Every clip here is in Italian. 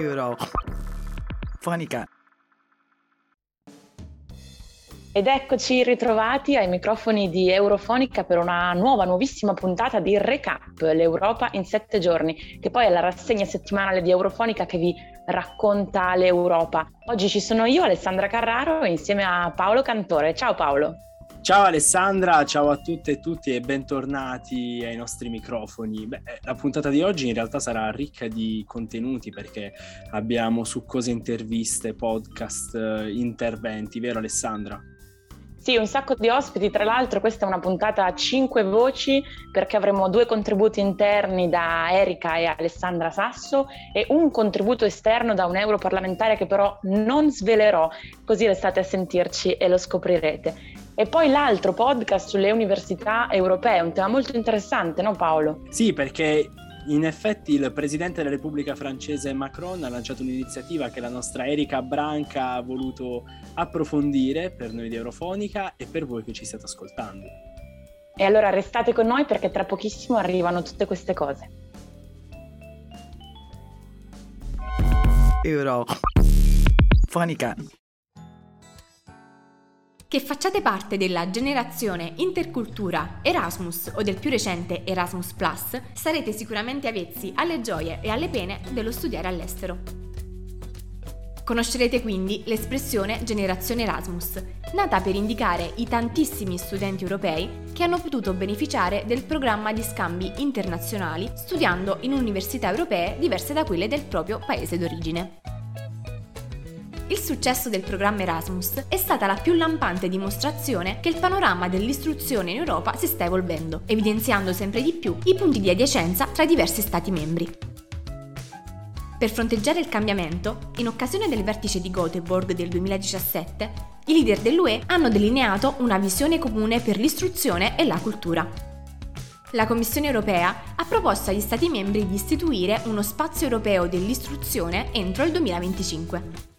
Eurofonica. Ed eccoci ritrovati ai microfoni di Eurofonica per una nuovissima puntata di Recap, l'Europa in 7 giorni, che poi è la rassegna settimanale di Eurofonica che vi racconta l'Europa. Oggi ci sono io, Alessandra Carraro, insieme a Paolo Cantore. Ciao Paolo. Ciao Alessandra, ciao a tutte e tutti e bentornati ai nostri microfoni. Beh, la puntata di oggi in realtà sarà ricca di contenuti perché abbiamo succose interviste, podcast, interventi, vero Alessandra? Sì, un sacco di ospiti, tra l'altro questa è una puntata a 5 voci perché avremo 2 contributi interni da Erika e Alessandra Sasso e un contributo esterno da un europarlamentare che però non svelerò, così restate a sentirci e lo scoprirete. E poi l'altro podcast sulle università europee, un tema molto interessante, no Paolo? Sì, perché in effetti il Presidente della Repubblica Francese Macron ha lanciato un'iniziativa che la nostra Erika Branca ha voluto approfondire per noi di Eurofonica e per voi che ci state ascoltando. E allora restate con noi perché tra pochissimo arrivano tutte queste cose. Eurofonica. Che facciate parte della generazione intercultura Erasmus o del più recente Erasmus+, sarete sicuramente avvezzi alle gioie e alle pene dello studiare all'estero. Conoscerete quindi l'espressione generazione Erasmus, nata per indicare i tantissimi studenti europei che hanno potuto beneficiare del programma di scambi internazionali studiando in università europee diverse da quelle del proprio paese d'origine. Il successo del programma Erasmus è stata la più lampante dimostrazione che il panorama dell'istruzione in Europa si sta evolvendo, evidenziando sempre di più i punti di adiacenza tra i diversi Stati membri. Per fronteggiare il cambiamento, in occasione del vertice di Göteborg del 2017, i leader dell'UE hanno delineato una visione comune per l'istruzione e la cultura. La Commissione europea ha proposto agli Stati membri di istituire uno spazio europeo dell'istruzione entro il 2025.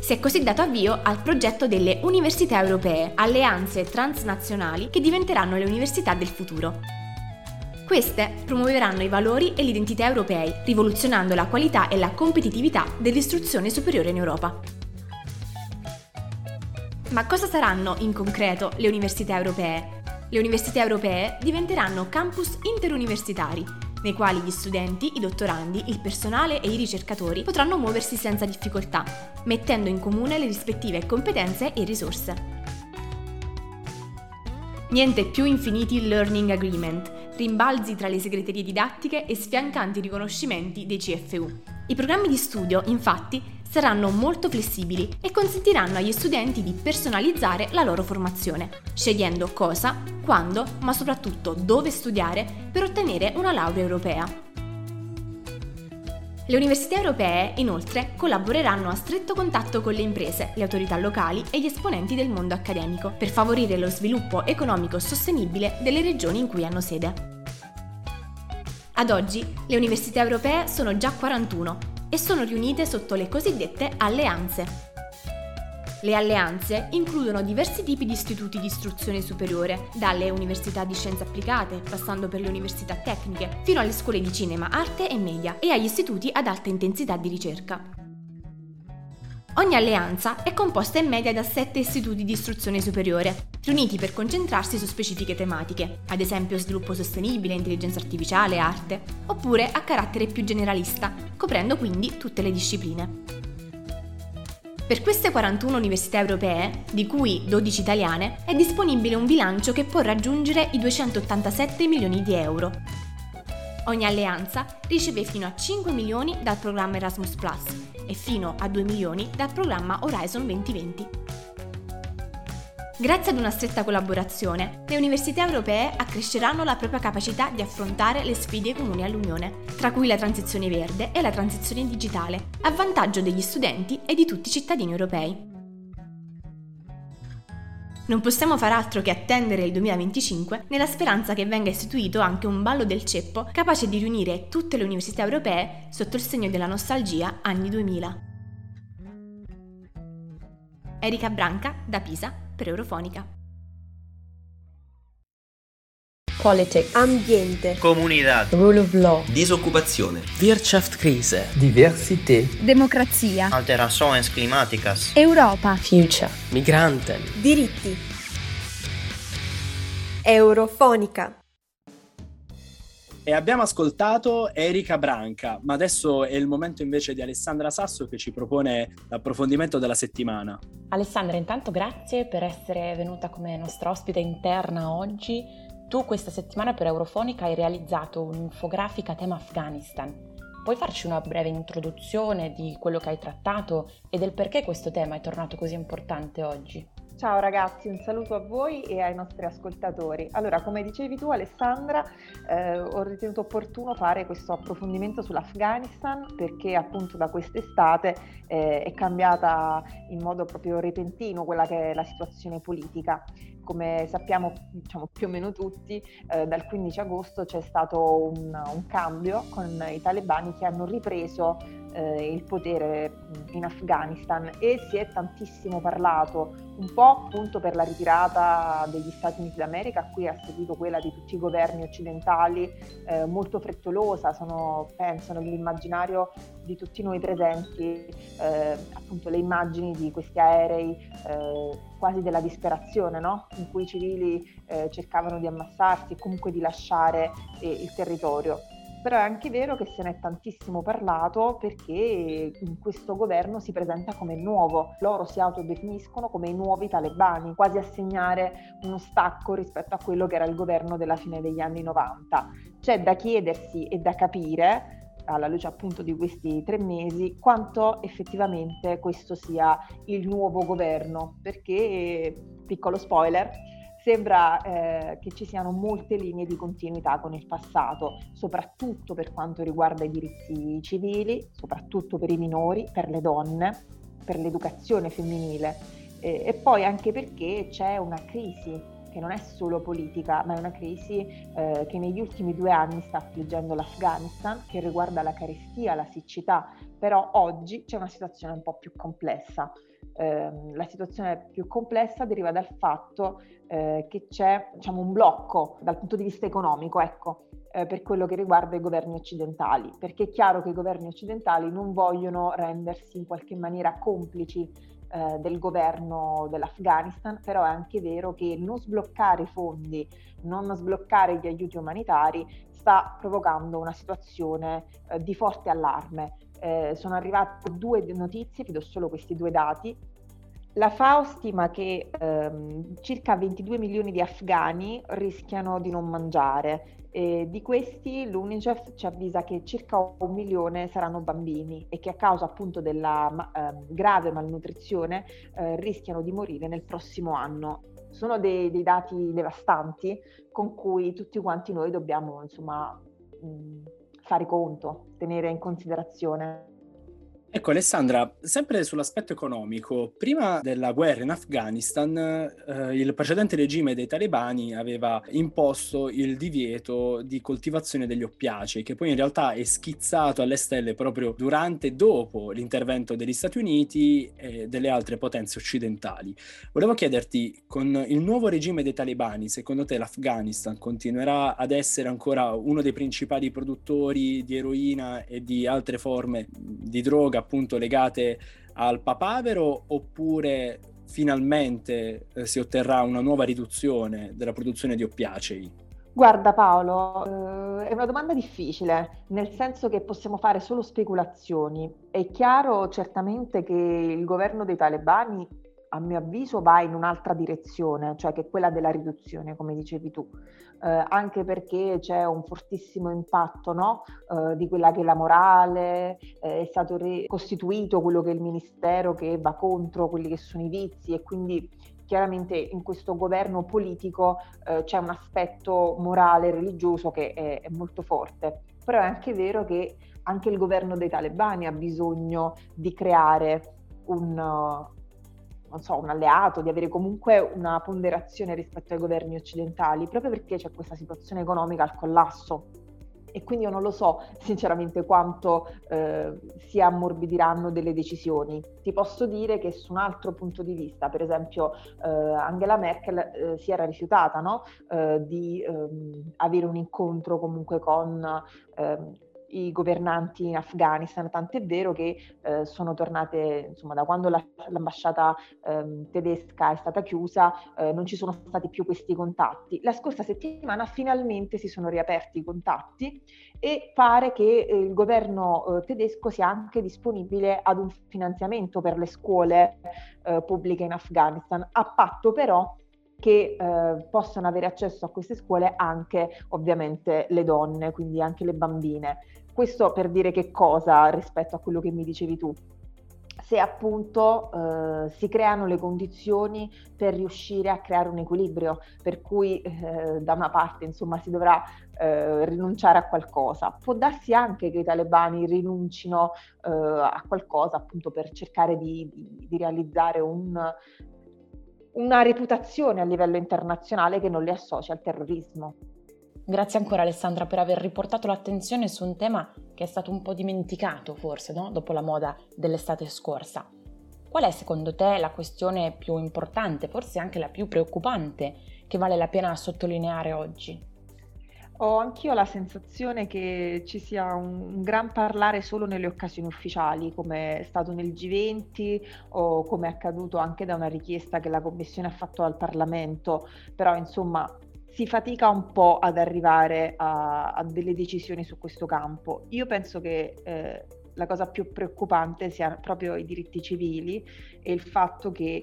Si è così dato avvio al progetto delle università europee, alleanze transnazionali che diventeranno le università del futuro. Queste promuoveranno i valori e l'identità europei, rivoluzionando la qualità e la competitività dell'istruzione superiore in Europa. Ma cosa saranno in concreto le università europee? Le università europee diventeranno campus interuniversitari, nei quali gli studenti, i dottorandi, il personale e i ricercatori potranno muoversi senza difficoltà, mettendo in comune le rispettive competenze e risorse. Niente più infiniti learning agreement, rimbalzi tra le segreterie didattiche e sfiancanti riconoscimenti dei CFU. I programmi di studio, infatti, saranno molto flessibili e consentiranno agli studenti di personalizzare la loro formazione, scegliendo cosa, quando, ma soprattutto dove studiare per ottenere una laurea europea. Le università europee, inoltre, collaboreranno a stretto contatto con le imprese, le autorità locali e gli esponenti del mondo accademico per favorire lo sviluppo economico sostenibile delle regioni in cui hanno sede. Ad oggi, le università europee sono già 41, e sono riunite sotto le cosiddette alleanze. Le alleanze includono diversi tipi di istituti di istruzione superiore, dalle università di scienze applicate, passando per le università tecniche, fino alle scuole di cinema, arte e media e agli istituti ad alta intensità di ricerca. Ogni alleanza è composta in media da 7 istituti di istruzione superiore, riuniti per concentrarsi su specifiche tematiche, ad esempio sviluppo sostenibile, intelligenza artificiale, arte, oppure a carattere più generalista, coprendo quindi tutte le discipline. Per queste 41 università europee, di cui 12 italiane, è disponibile un bilancio che può raggiungere i 287 milioni di euro. Ogni alleanza riceve fino a 5 milioni dal programma Erasmus+ e fino a 2 milioni dal programma Horizon 2020. Grazie ad una stretta collaborazione, le università europee accresceranno la propria capacità di affrontare le sfide comuni all'Unione, tra cui la transizione verde e la transizione digitale, a vantaggio degli studenti e di tutti i cittadini europei. Non possiamo far altro che attendere il 2025 nella speranza che venga istituito anche un ballo del ceppo capace di riunire tutte le università europee sotto il segno della nostalgia anni 2000. Erika Branca, da Pisa, per Eurofonica. Politica, ambiente, comunità, rule of law, disoccupazione, Wirtschaftskrise, diversità, democrazia, alterações climáticas, Europa, future, migranten, diritti. Eurofonica. E abbiamo ascoltato Erika Branca, ma adesso è il momento invece di Alessandra Sasso che ci propone l'approfondimento della settimana. Alessandra, intanto grazie per essere venuta come nostra ospite interna oggi. Tu questa settimana per Eurofonica hai realizzato un'infografica a tema Afghanistan. Puoi farci una breve introduzione di quello che hai trattato e del perché questo tema è tornato così importante oggi? Ciao ragazzi, un saluto a voi e ai nostri ascoltatori. Allora, come dicevi tu Alessandra, ho ritenuto opportuno fare questo approfondimento sull'Afghanistan perché appunto da quest'estate è cambiata in modo proprio repentino quella che è la situazione politica. Come sappiamo, diciamo più o meno tutti, dal 15 agosto c'è stato un cambio con i talebani che hanno ripreso il potere in Afghanistan e si è tantissimo parlato, un po' appunto per la ritirata degli Stati Uniti d'America, a cui ha seguito quella di tutti i governi occidentali, molto frettolosa, penso nell'immaginario di tutti noi presenti, appunto le immagini di questi aerei quasi della disperazione, no? In cui i civili cercavano di ammassarsi e comunque di lasciare il territorio. Però è anche vero che se ne è tantissimo parlato perché questo governo si presenta come nuovo, loro si autodefiniscono come i nuovi talebani, quasi a segnare uno stacco rispetto a quello che era il governo della fine degli anni 90. C'è da chiedersi e da capire, alla luce appunto di questi 3 mesi, quanto effettivamente questo sia il nuovo governo, perché, piccolo spoiler, sembra che ci siano molte linee di continuità con il passato, soprattutto per quanto riguarda i diritti civili, soprattutto per i minori, per le donne, per l'educazione femminile e poi anche perché c'è una crisi che non è solo politica, ma è una crisi che negli ultimi 2 anni sta affliggendo l'Afghanistan, che riguarda la carestia, la siccità, però oggi c'è una situazione un po' più complessa. La situazione più complessa deriva dal fatto che c'è, diciamo, un blocco dal punto di vista economico, ecco, per quello che riguarda i governi occidentali, perché è chiaro che i governi occidentali non vogliono rendersi in qualche maniera complici del governo dell'Afghanistan, però è anche vero che non sbloccare i fondi, non sbloccare gli aiuti umanitari sta provocando una situazione di forte allarme. Sono arrivate 2 notizie, vi do solo questi 2 dati. La FAO stima che circa 22 milioni di afghani rischiano di non mangiare. Di questi l'UNICEF ci avvisa che circa 1 milione saranno bambini e che a causa appunto della grave malnutrizione rischiano di morire nel prossimo anno. Sono dei dati devastanti con cui tutti quanti noi dobbiamo insomma fare conto, tenere in considerazione. Ecco Alessandra, sempre sull'aspetto economico, prima della guerra in Afghanistan il precedente regime dei talebani aveva imposto il divieto di coltivazione degli oppiacei, che poi in realtà è schizzato alle stelle proprio durante e dopo l'intervento degli Stati Uniti e delle altre potenze occidentali. Volevo chiederti, con il nuovo regime dei talebani, secondo te l'Afghanistan continuerà ad essere ancora uno dei principali produttori di eroina e di altre forme di droga appunto legate al papavero, oppure finalmente si otterrà una nuova riduzione della produzione di oppiacei? Guarda Paolo, è una domanda difficile, nel senso che possiamo fare solo speculazioni. È chiaro certamente che il governo dei talebani, a mio avviso, va in un'altra direzione, cioè che è quella della riduzione, come dicevi tu, anche perché c'è un fortissimo impatto, no? Di quella che è la morale, è stato costituito quello che è il ministero che va contro quelli che sono i vizi e quindi chiaramente in questo governo politico c'è un aspetto morale e religioso che è molto forte. Però è anche vero che anche il governo dei talebani ha bisogno di creare un alleato, di avere comunque una ponderazione rispetto ai governi occidentali, proprio perché c'è questa situazione economica al collasso. E quindi io non lo so sinceramente quanto si ammorbidiranno delle decisioni. Ti posso dire che su un altro punto di vista, per esempio Angela Merkel si era rifiutata di avere un incontro comunque con i governanti in Afghanistan, tant'è vero che sono tornate, insomma, da quando l'ambasciata tedesca è stata chiusa non ci sono stati più questi contatti. La scorsa settimana finalmente si sono riaperti i contatti e pare che il governo tedesco sia anche disponibile ad un finanziamento per le scuole pubbliche in Afghanistan, a patto però che possano avere accesso a queste scuole anche ovviamente le donne, quindi anche le bambine. Questo per dire che cosa rispetto a quello che mi dicevi tu? Se appunto si creano le condizioni per riuscire a creare un equilibrio, per cui da una parte insomma si dovrà rinunciare a qualcosa. Può darsi anche che i talebani rinuncino a qualcosa appunto per cercare di realizzare una reputazione a livello internazionale che non le associa al terrorismo. Grazie ancora Alessandra per aver riportato l'attenzione su un tema che è stato un po' dimenticato forse, dopo la moda dell'estate scorsa. Qual è secondo te la questione più importante, forse anche la più preoccupante, che vale la pena sottolineare oggi? Ho anch'io la sensazione che ci sia un gran parlare solo nelle occasioni ufficiali, come è stato nel G20 o come è accaduto anche da una richiesta che la Commissione ha fatto al Parlamento, però insomma si fatica un po' ad arrivare a delle decisioni su questo campo. Io penso che la cosa più preoccupante sia proprio i diritti civili e il fatto che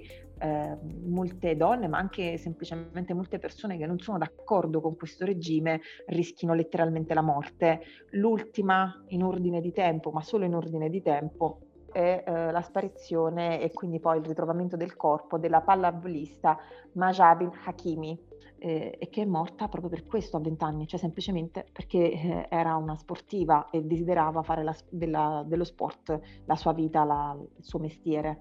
molte donne, ma anche semplicemente molte persone che non sono d'accordo con questo regime, rischino letteralmente la morte. L'ultima in ordine di tempo, ma solo in ordine di tempo, è la sparizione e quindi poi il ritrovamento del corpo della pallavolista Majabin Hakimi, e che è morta proprio per questo a 20 anni, cioè semplicemente perché era una sportiva e desiderava fare dello sport la sua vita, il suo mestiere.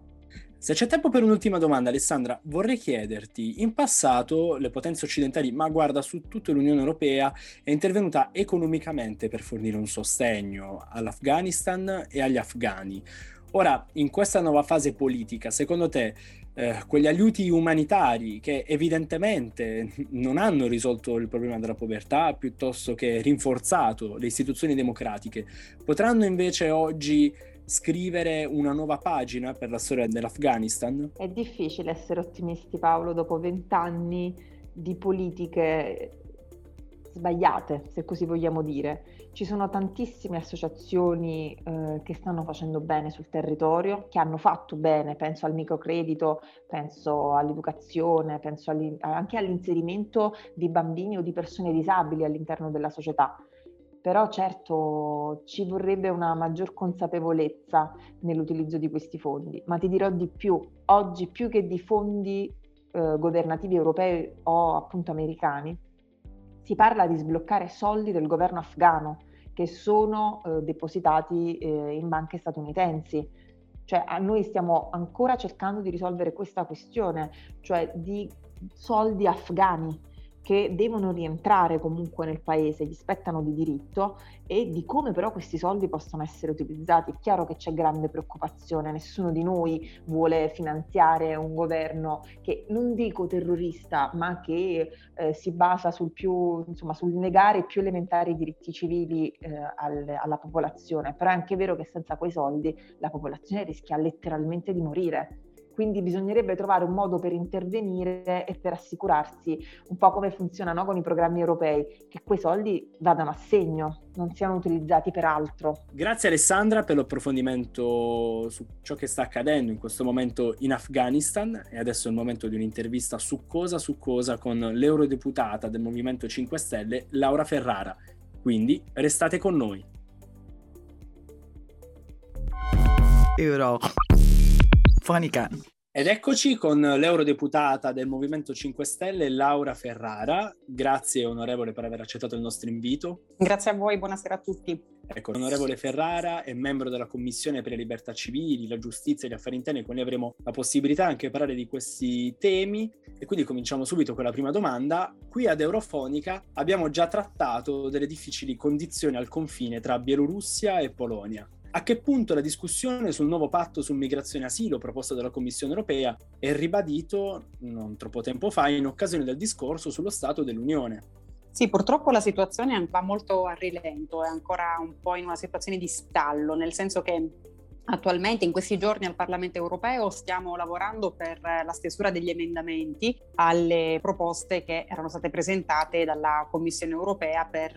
Se c'è tempo per un'ultima domanda, Alessandra, vorrei chiederti, in passato le potenze occidentali, ma guarda su tutta l'Unione Europea, è intervenuta economicamente per fornire un sostegno all'Afghanistan e agli afghani. Ora, in questa nuova fase politica, secondo te, quegli aiuti umanitari che evidentemente non hanno risolto il problema della povertà, piuttosto che rinforzato le istituzioni democratiche, potranno invece oggi scrivere una nuova pagina per la storia dell'Afghanistan? È difficile essere ottimisti, Paolo, dopo 20 anni di politiche sbagliate, se così vogliamo dire. Ci sono tantissime associazioni che stanno facendo bene sul territorio, che hanno fatto bene, penso al microcredito, penso all'educazione, penso anche all'inserimento di bambini o di persone disabili all'interno della società. Però certo ci vorrebbe una maggior consapevolezza nell'utilizzo di questi fondi, ma ti dirò di più, oggi più che di fondi governativi europei o appunto americani, si parla di sbloccare soldi del governo afghano che sono depositati in banche statunitensi. Cioè noi stiamo ancora cercando di risolvere questa questione, cioè di soldi afghani che devono rientrare comunque nel paese, gli spettano di diritto, e di come però questi soldi possono essere utilizzati. È chiaro che c'è grande preoccupazione, nessuno di noi vuole finanziare un governo che, non dico terrorista, ma che si basa sul negare i più elementari diritti civili alla popolazione. Però è anche vero che senza quei soldi la popolazione rischia letteralmente di morire. Quindi bisognerebbe trovare un modo per intervenire e per assicurarsi, un po' come funzionano con i programmi europei, che quei soldi vadano a segno, non siano utilizzati per altro. Grazie Alessandra per l'approfondimento su ciò che sta accadendo in questo momento in Afghanistan, e adesso è il momento di un'intervista succosa con l'eurodeputata del Movimento 5 Stelle, Laura Ferrara. Quindi restate con noi. Eurofonica. Ed eccoci con l'eurodeputata del Movimento 5 Stelle, Laura Ferrara. Grazie onorevole per aver accettato il nostro invito. Grazie a voi, buonasera a tutti. Ecco, l'onorevole Ferrara è membro della Commissione per le libertà civili, la giustizia e gli affari interni, con lei avremo la possibilità anche di parlare di questi temi e quindi cominciamo subito con la prima domanda. Qui ad Eurofonica abbiamo già trattato delle difficili condizioni al confine tra Bielorussia e Polonia. A che punto la discussione sul nuovo patto su migrazione e asilo proposto dalla Commissione europea è ribadito non troppo tempo fa in occasione del discorso sullo Stato dell'Unione? Sì, purtroppo la situazione va molto a rilento, è ancora un po' in una situazione di stallo, nel senso che attualmente in questi giorni al Parlamento europeo stiamo lavorando per la stesura degli emendamenti alle proposte che erano state presentate dalla Commissione europea per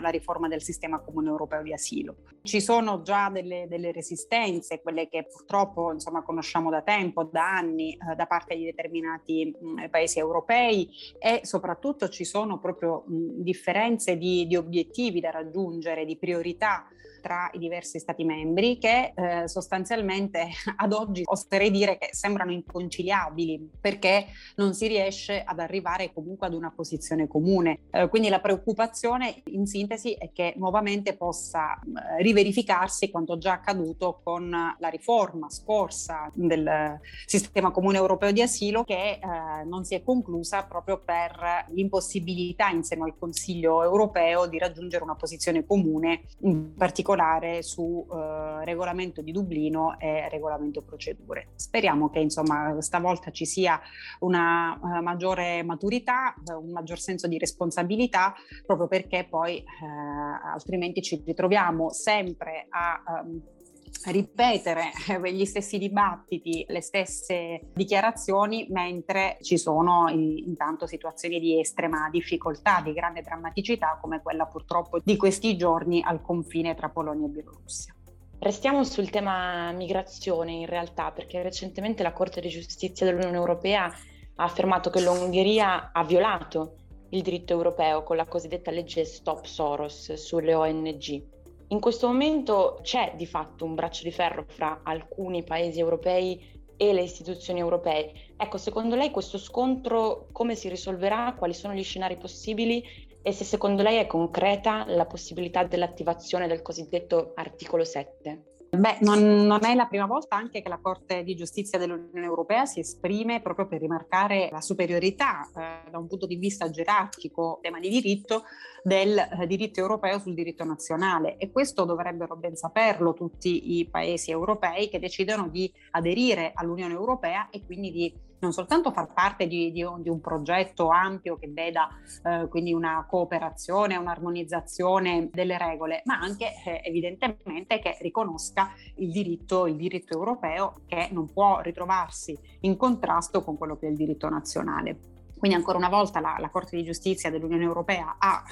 la riforma del sistema comune europeo di asilo. Ci sono già delle resistenze, quelle che purtroppo conosciamo da tempo, da anni, da parte di determinati paesi europei, e soprattutto ci sono proprio differenze di obiettivi da raggiungere, di priorità tra i diversi stati membri che sostanzialmente ad oggi oserei dire che sembrano inconciliabili, perché non si riesce ad arrivare comunque ad una posizione comune. Quindi la preoccupazione in sintesi è che nuovamente possa riverificarsi quanto già accaduto con la riforma scorsa del sistema comune europeo di asilo, che non si è conclusa proprio per l'impossibilità in seno al Consiglio europeo di raggiungere una posizione comune, in particolare su regolamento di Dublino e regolamento procedure. Speriamo che stavolta ci sia una maggiore maturità, un maggior senso di responsabilità, proprio perché poi altrimenti ci ritroviamo sempre a ripetere gli stessi dibattiti, le stesse dichiarazioni, mentre ci sono intanto situazioni di estrema difficoltà, di grande drammaticità come quella purtroppo di questi giorni al confine tra Polonia e Bielorussia. Restiamo sul tema migrazione in realtà, perché recentemente la Corte di Giustizia dell'Unione Europea ha affermato che l'Ungheria ha violato il diritto europeo con la cosiddetta legge Stop Soros sulle ONG. In questo momento c'è di fatto un braccio di ferro fra alcuni paesi europei e le istituzioni europee. Ecco, secondo lei questo scontro come si risolverà? Quali sono gli scenari possibili? E se secondo lei è concreta la possibilità dell'attivazione del cosiddetto articolo 7? Beh, non è la prima volta anche che la Corte di Giustizia dell'Unione Europea si esprime proprio per rimarcare la superiorità da un punto di vista gerarchico, tema di diritto, del diritto europeo sul diritto nazionale, e questo dovrebbero ben saperlo tutti i paesi europei che decidono di aderire all'Unione Europea e quindi di non soltanto far parte di un progetto ampio che veda quindi una cooperazione, un'armonizzazione delle regole, ma anche evidentemente che riconosca il diritto europeo, che non può ritrovarsi in contrasto con quello che è il diritto nazionale. Quindi ancora una volta la Corte di Giustizia dell'Unione Europea ha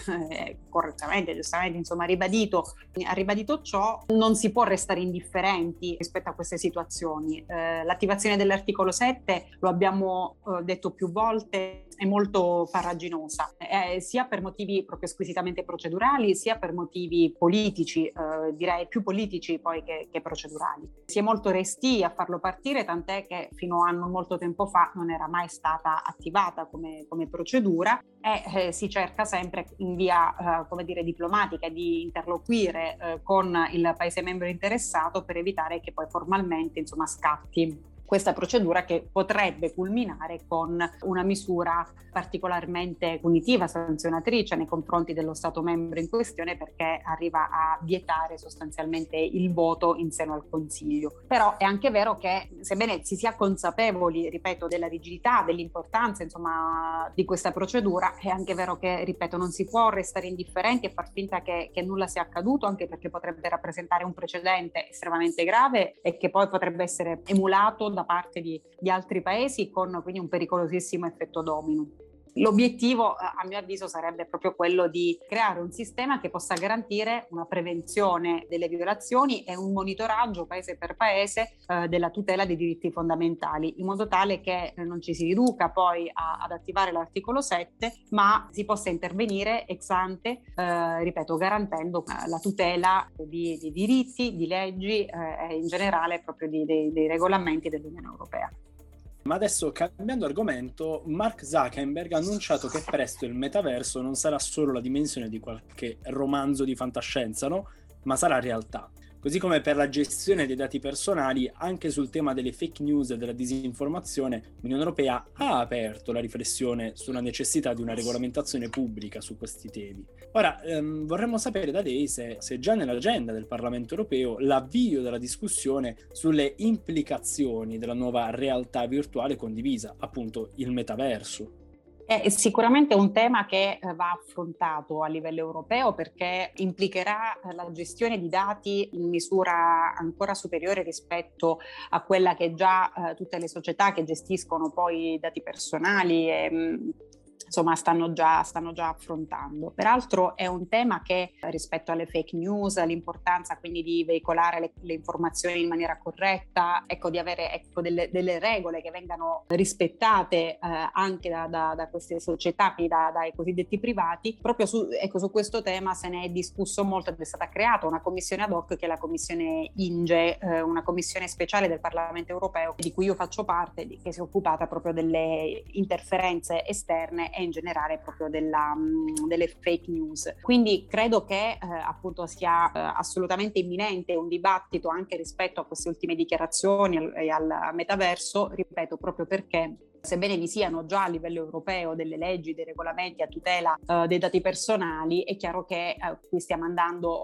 correttamente, giustamente, ha ribadito ciò. Non si può restare indifferenti rispetto a queste situazioni. L'attivazione dell'articolo 7, lo abbiamo detto più volte, è molto farraginosa, sia per motivi proprio squisitamente procedurali, sia per motivi politici, direi più politici poi che procedurali. Si è molto restii a farlo partire, tant'è che fino a non molto tempo fa non era mai stata attivata come procedura, e si cerca sempre in via diplomatica di interloquire con il paese membro interessato per evitare che poi formalmente scatti questa procedura, che potrebbe culminare con una misura particolarmente punitiva, sanzionatrice nei confronti dello Stato membro in questione, perché arriva a vietare sostanzialmente il voto in seno al Consiglio. Però è anche vero che, sebbene si sia consapevoli, ripeto, della rigidità, dell'importanza di questa procedura, è anche vero che, ripeto, non si può restare indifferenti e far finta che nulla sia accaduto, anche perché potrebbe rappresentare un precedente estremamente grave e che poi potrebbe essere emulato da parte di altri paesi, con quindi un pericolosissimo effetto domino. L'obiettivo, a mio avviso, sarebbe proprio quello di creare un sistema che possa garantire una prevenzione delle violazioni e un monitoraggio paese per paese della tutela dei diritti fondamentali, in modo tale che non ci si riduca poi ad attivare l'articolo 7, ma si possa intervenire ex ante, ripeto, garantendo la tutela di diritti, di leggi e in generale proprio dei regolamenti dell'Unione Europea. Ma adesso, cambiando argomento, Mark Zuckerberg ha annunciato che presto il metaverso non sarà solo la dimensione di qualche romanzo di fantascienza, no? Ma sarà realtà. Così come per la gestione dei dati personali, anche sul tema delle fake news e della disinformazione, l'Unione Europea ha aperto la riflessione sulla necessità di una regolamentazione pubblica su questi temi. Ora, vorremmo sapere da lei se già nell'agenda del Parlamento Europeo l'avvio della discussione sulle implicazioni della nuova realtà virtuale condivisa, appunto il metaverso. È sicuramente un tema che va affrontato a livello europeo perché implicherà la gestione di dati in misura ancora superiore rispetto a quella che già tutte le società che gestiscono poi dati personali stanno già affrontando. Peraltro è un tema che rispetto alle fake news, l'importanza quindi di veicolare le informazioni in maniera corretta, di avere delle regole che vengano rispettate anche da queste società, dai cosiddetti privati, proprio su questo tema se ne è discusso molto ed è stata creata una commissione ad hoc che è la commissione INGE, una commissione speciale del Parlamento europeo di cui io faccio parte, che si è occupata proprio delle interferenze esterne e in generale proprio delle fake news. Quindi credo che appunto sia assolutamente imminente un dibattito anche rispetto a queste ultime dichiarazioni e al metaverso, ripeto, proprio perché sebbene vi siano già a livello europeo delle leggi, dei regolamenti a tutela dei dati personali, è chiaro che qui stiamo andando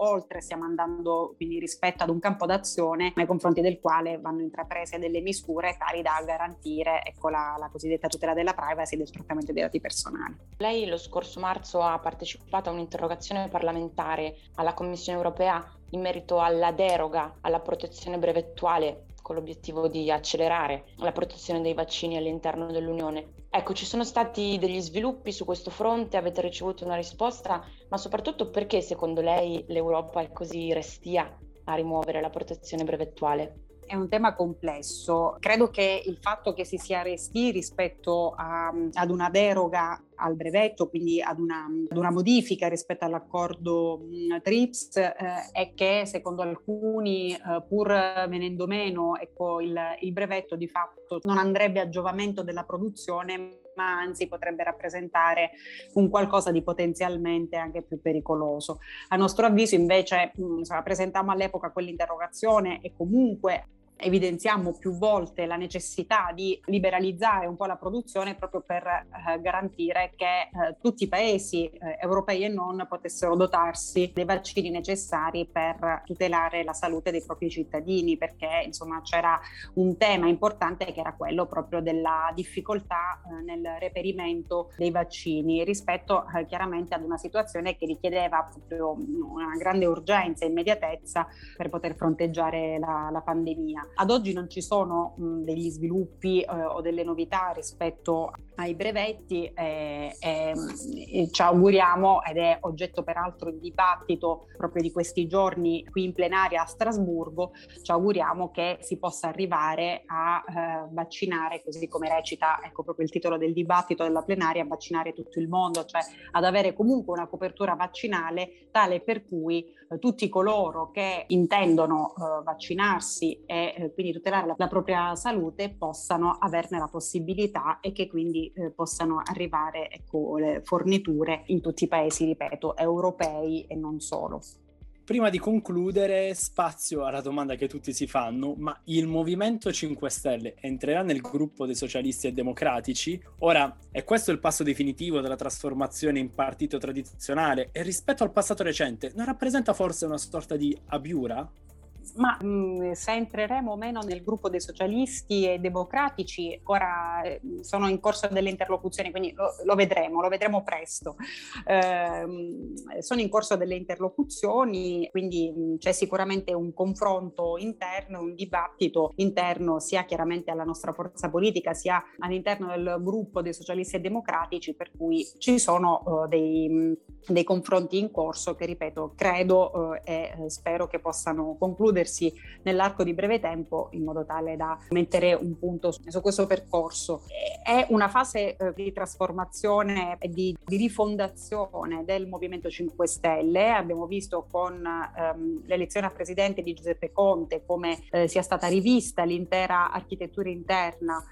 quindi rispetto ad un campo d'azione nei confronti del quale vanno intraprese delle misure tali da garantire la cosiddetta tutela della privacy e del trattamento dei dati personali. Lei lo scorso marzo ha partecipato a un'interrogazione parlamentare alla Commissione europea in merito alla deroga alla protezione brevettuale con l'obiettivo di accelerare la protezione dei vaccini all'interno dell'Unione. Ecco, ci sono stati degli sviluppi su questo fronte, avete ricevuto una risposta, ma soprattutto perché secondo lei l'Europa è così restia a rimuovere la protezione brevettuale? È un tema complesso. Credo che il fatto che si sia resti rispetto ad una deroga al brevetto, quindi ad una modifica rispetto all'accordo TRIPS, è che secondo alcuni, pur venendo meno il brevetto, di fatto non andrebbe a giovamento della produzione, ma anzi potrebbe rappresentare un qualcosa di potenzialmente anche più pericoloso. A nostro avviso invece presentammo all'epoca quell'interrogazione e comunque evidenziamo più volte la necessità di liberalizzare un po' la produzione proprio per garantire che tutti i paesi europei e non potessero dotarsi dei vaccini necessari per tutelare la salute dei propri cittadini, perché insomma c'era un tema importante che era quello proprio della difficoltà nel reperimento dei vaccini rispetto chiaramente ad una situazione che richiedeva proprio una grande urgenza e immediatezza per poter fronteggiare la pandemia. Ad oggi non ci sono degli sviluppi o delle novità rispetto ai brevetti e ci auguriamo, ed è oggetto peraltro di dibattito proprio di questi giorni qui in plenaria a Strasburgo, ci auguriamo che si possa arrivare a vaccinare, così come recita proprio il titolo del dibattito della plenaria, vaccinare tutto il mondo, cioè ad avere comunque una copertura vaccinale tale per cui tutti coloro che intendono vaccinarsi e quindi tutelare la propria salute possano averne la possibilità e che quindi possano arrivare le forniture in tutti i paesi, ripeto, europei e non solo. Prima di concludere, spazio alla domanda che tutti si fanno, ma il Movimento 5 Stelle entrerà nel gruppo dei socialisti e democratici? Ora, è questo il passo definitivo della trasformazione in partito tradizionale e rispetto al passato recente non rappresenta forse una sorta di abiura? Ma se entreremo o meno nel gruppo dei socialisti e democratici, ora sono in corso delle interlocuzioni, quindi lo vedremo presto. Sono in corso delle interlocuzioni, quindi c'è sicuramente un confronto interno, un dibattito interno sia chiaramente alla nostra forza politica sia all'interno del gruppo dei socialisti e democratici, per cui ci sono dei confronti in corso che, ripeto, credo e spero che possano concludersi nell'arco di breve tempo in modo tale da mettere un punto su questo percorso. È una fase di trasformazione e di rifondazione del Movimento 5 Stelle. Abbiamo visto con l'elezione a presidente di Giuseppe Conte come sia stata rivista l'intera architettura interna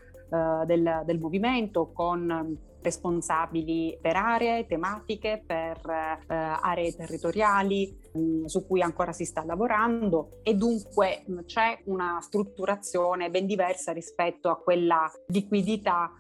del movimento, con responsabili per aree, tematiche, per aree territoriali su cui ancora si sta lavorando, e dunque c'è una strutturazione ben diversa rispetto a quella liquidità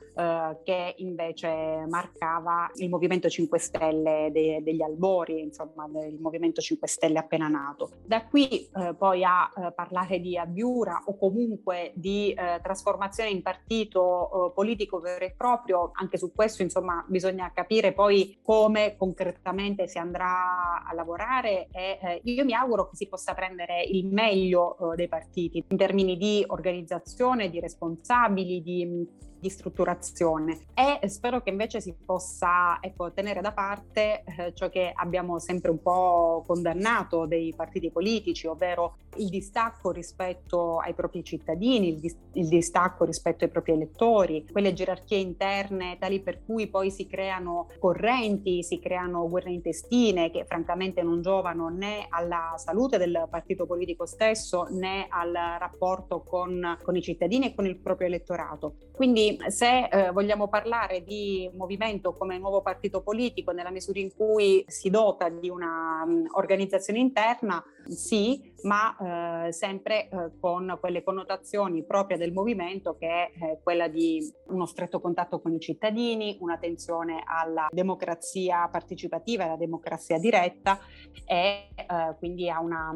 che invece marcava il Movimento 5 Stelle degli albori, insomma il Movimento 5 Stelle appena nato. Da qui poi a parlare di abiura o comunque di trasformazione in partito politico vero e proprio, anche su questo insomma bisogna capire poi come concretamente si andrà a lavorare, e io mi auguro che si possa prendere il meglio dei partiti in termini di organizzazione, di responsabili, di strutturazione, e spero che invece si possa tenere da parte ciò che abbiamo sempre un po' condannato dei partiti politici, ovvero il distacco rispetto ai propri cittadini, il distacco rispetto ai propri elettori, quelle gerarchie interne tali per cui poi si creano correnti, si creano guerre intestine che francamente non giovano né alla salute del partito politico stesso né al rapporto con i cittadini e con il proprio elettorato. Quindi se vogliamo parlare di movimento come nuovo partito politico nella misura in cui si dota di una organizzazione interna, sì, ma sempre con quelle connotazioni proprie del movimento, che è quella di uno stretto contatto con i cittadini, un'attenzione alla democrazia partecipativa e alla democrazia diretta, e quindi a una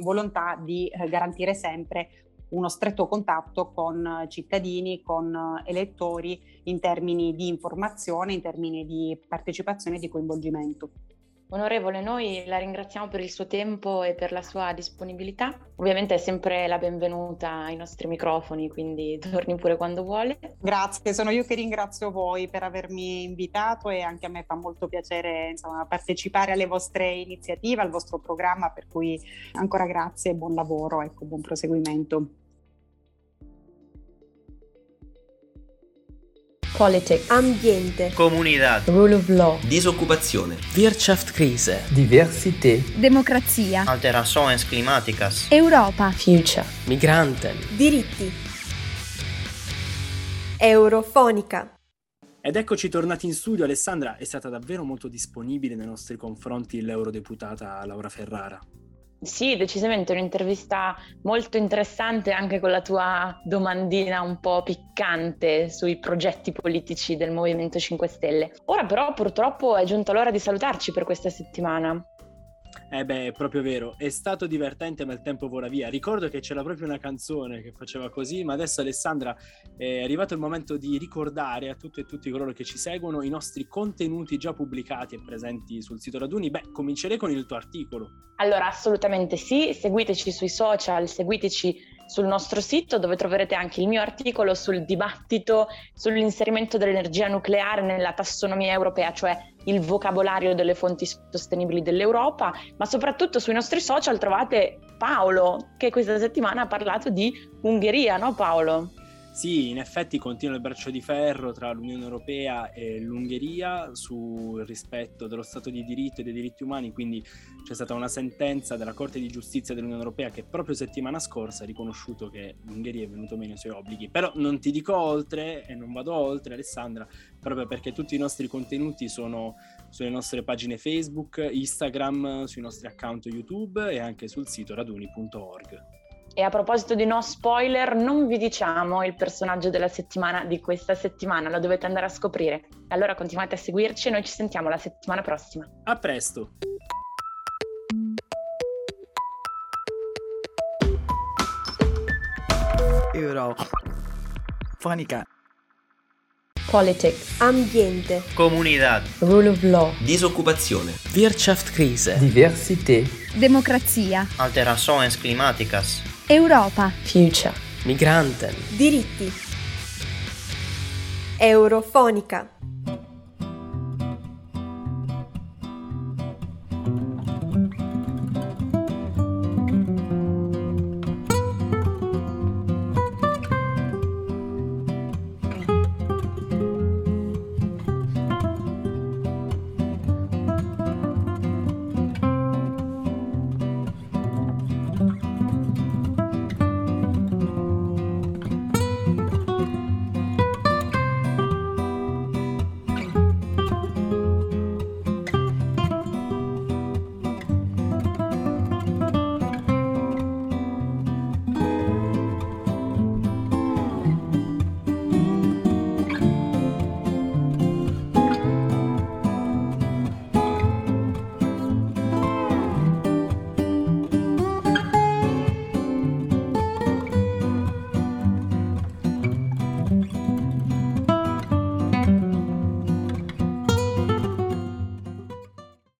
volontà di garantire sempre uno stretto contatto con cittadini, con elettori, in termini di informazione, in termini di partecipazione e di coinvolgimento. Onorevole, noi la ringraziamo per il suo tempo e per la sua disponibilità. Ovviamente è sempre la benvenuta ai nostri microfoni, quindi torni pure quando vuole. Grazie, sono io che ringrazio voi per avermi invitato, e anche a me fa molto piacere insomma partecipare alle vostre iniziative, al vostro programma, per cui ancora grazie e buon lavoro, buon proseguimento. Politica, ambiente, comunità, rule of law, disoccupazione, Wirtschaftskrise, diversità, democrazia, alterações climáticas, Europa, future, migranten, diritti, Eurofonica. Ed eccoci tornati in studio. Alessandra, è stata davvero molto disponibile nei nostri confronti l'eurodeputata Laura Ferrara. Sì, decisamente un'intervista molto interessante, anche con la tua domandina un po' piccante sui progetti politici del Movimento 5 Stelle. Ora però purtroppo è giunta l'ora di salutarci per questa settimana. È proprio vero, è stato divertente ma il tempo vola via. Ricordo che c'era proprio una canzone che faceva così, ma adesso Alessandra è arrivato il momento di ricordare a tutte e tutti coloro che ci seguono i nostri contenuti già pubblicati e presenti sul sito Raduni. Comincerei con il tuo articolo. Allora, assolutamente sì, seguiteci sui social, seguiteci sul nostro sito, dove troverete anche il mio articolo sul dibattito sull'inserimento dell'energia nucleare nella tassonomia europea, cioè il vocabolario delle fonti sostenibili dell'Europa, ma soprattutto sui nostri social trovate Paolo, che questa settimana ha parlato di Ungheria, no Paolo? Sì, in effetti continua il braccio di ferro tra l'Unione Europea e l'Ungheria sul rispetto dello Stato di diritto e dei diritti umani, quindi c'è stata una sentenza della Corte di Giustizia dell'Unione Europea che proprio settimana scorsa ha riconosciuto che l'Ungheria è venuto meno ai suoi obblighi. Però non ti dico oltre e non vado oltre, Alessandra, proprio perché tutti i nostri contenuti sono sulle nostre pagine Facebook, Instagram, sui nostri account YouTube e anche sul sito raduni.org. E a proposito di no spoiler, non vi diciamo il personaggio della settimana di questa settimana, lo dovete andare a scoprire. Allora continuate a seguirci e noi ci sentiamo la settimana prossima. A presto! Eurofonica. Politics, ambiente, comunità, rule of law, disoccupazione, Wirtschaftskrise, diversità, democrazia, alterações climáticas, Europa, future, migranten, diritti, Eurofonica.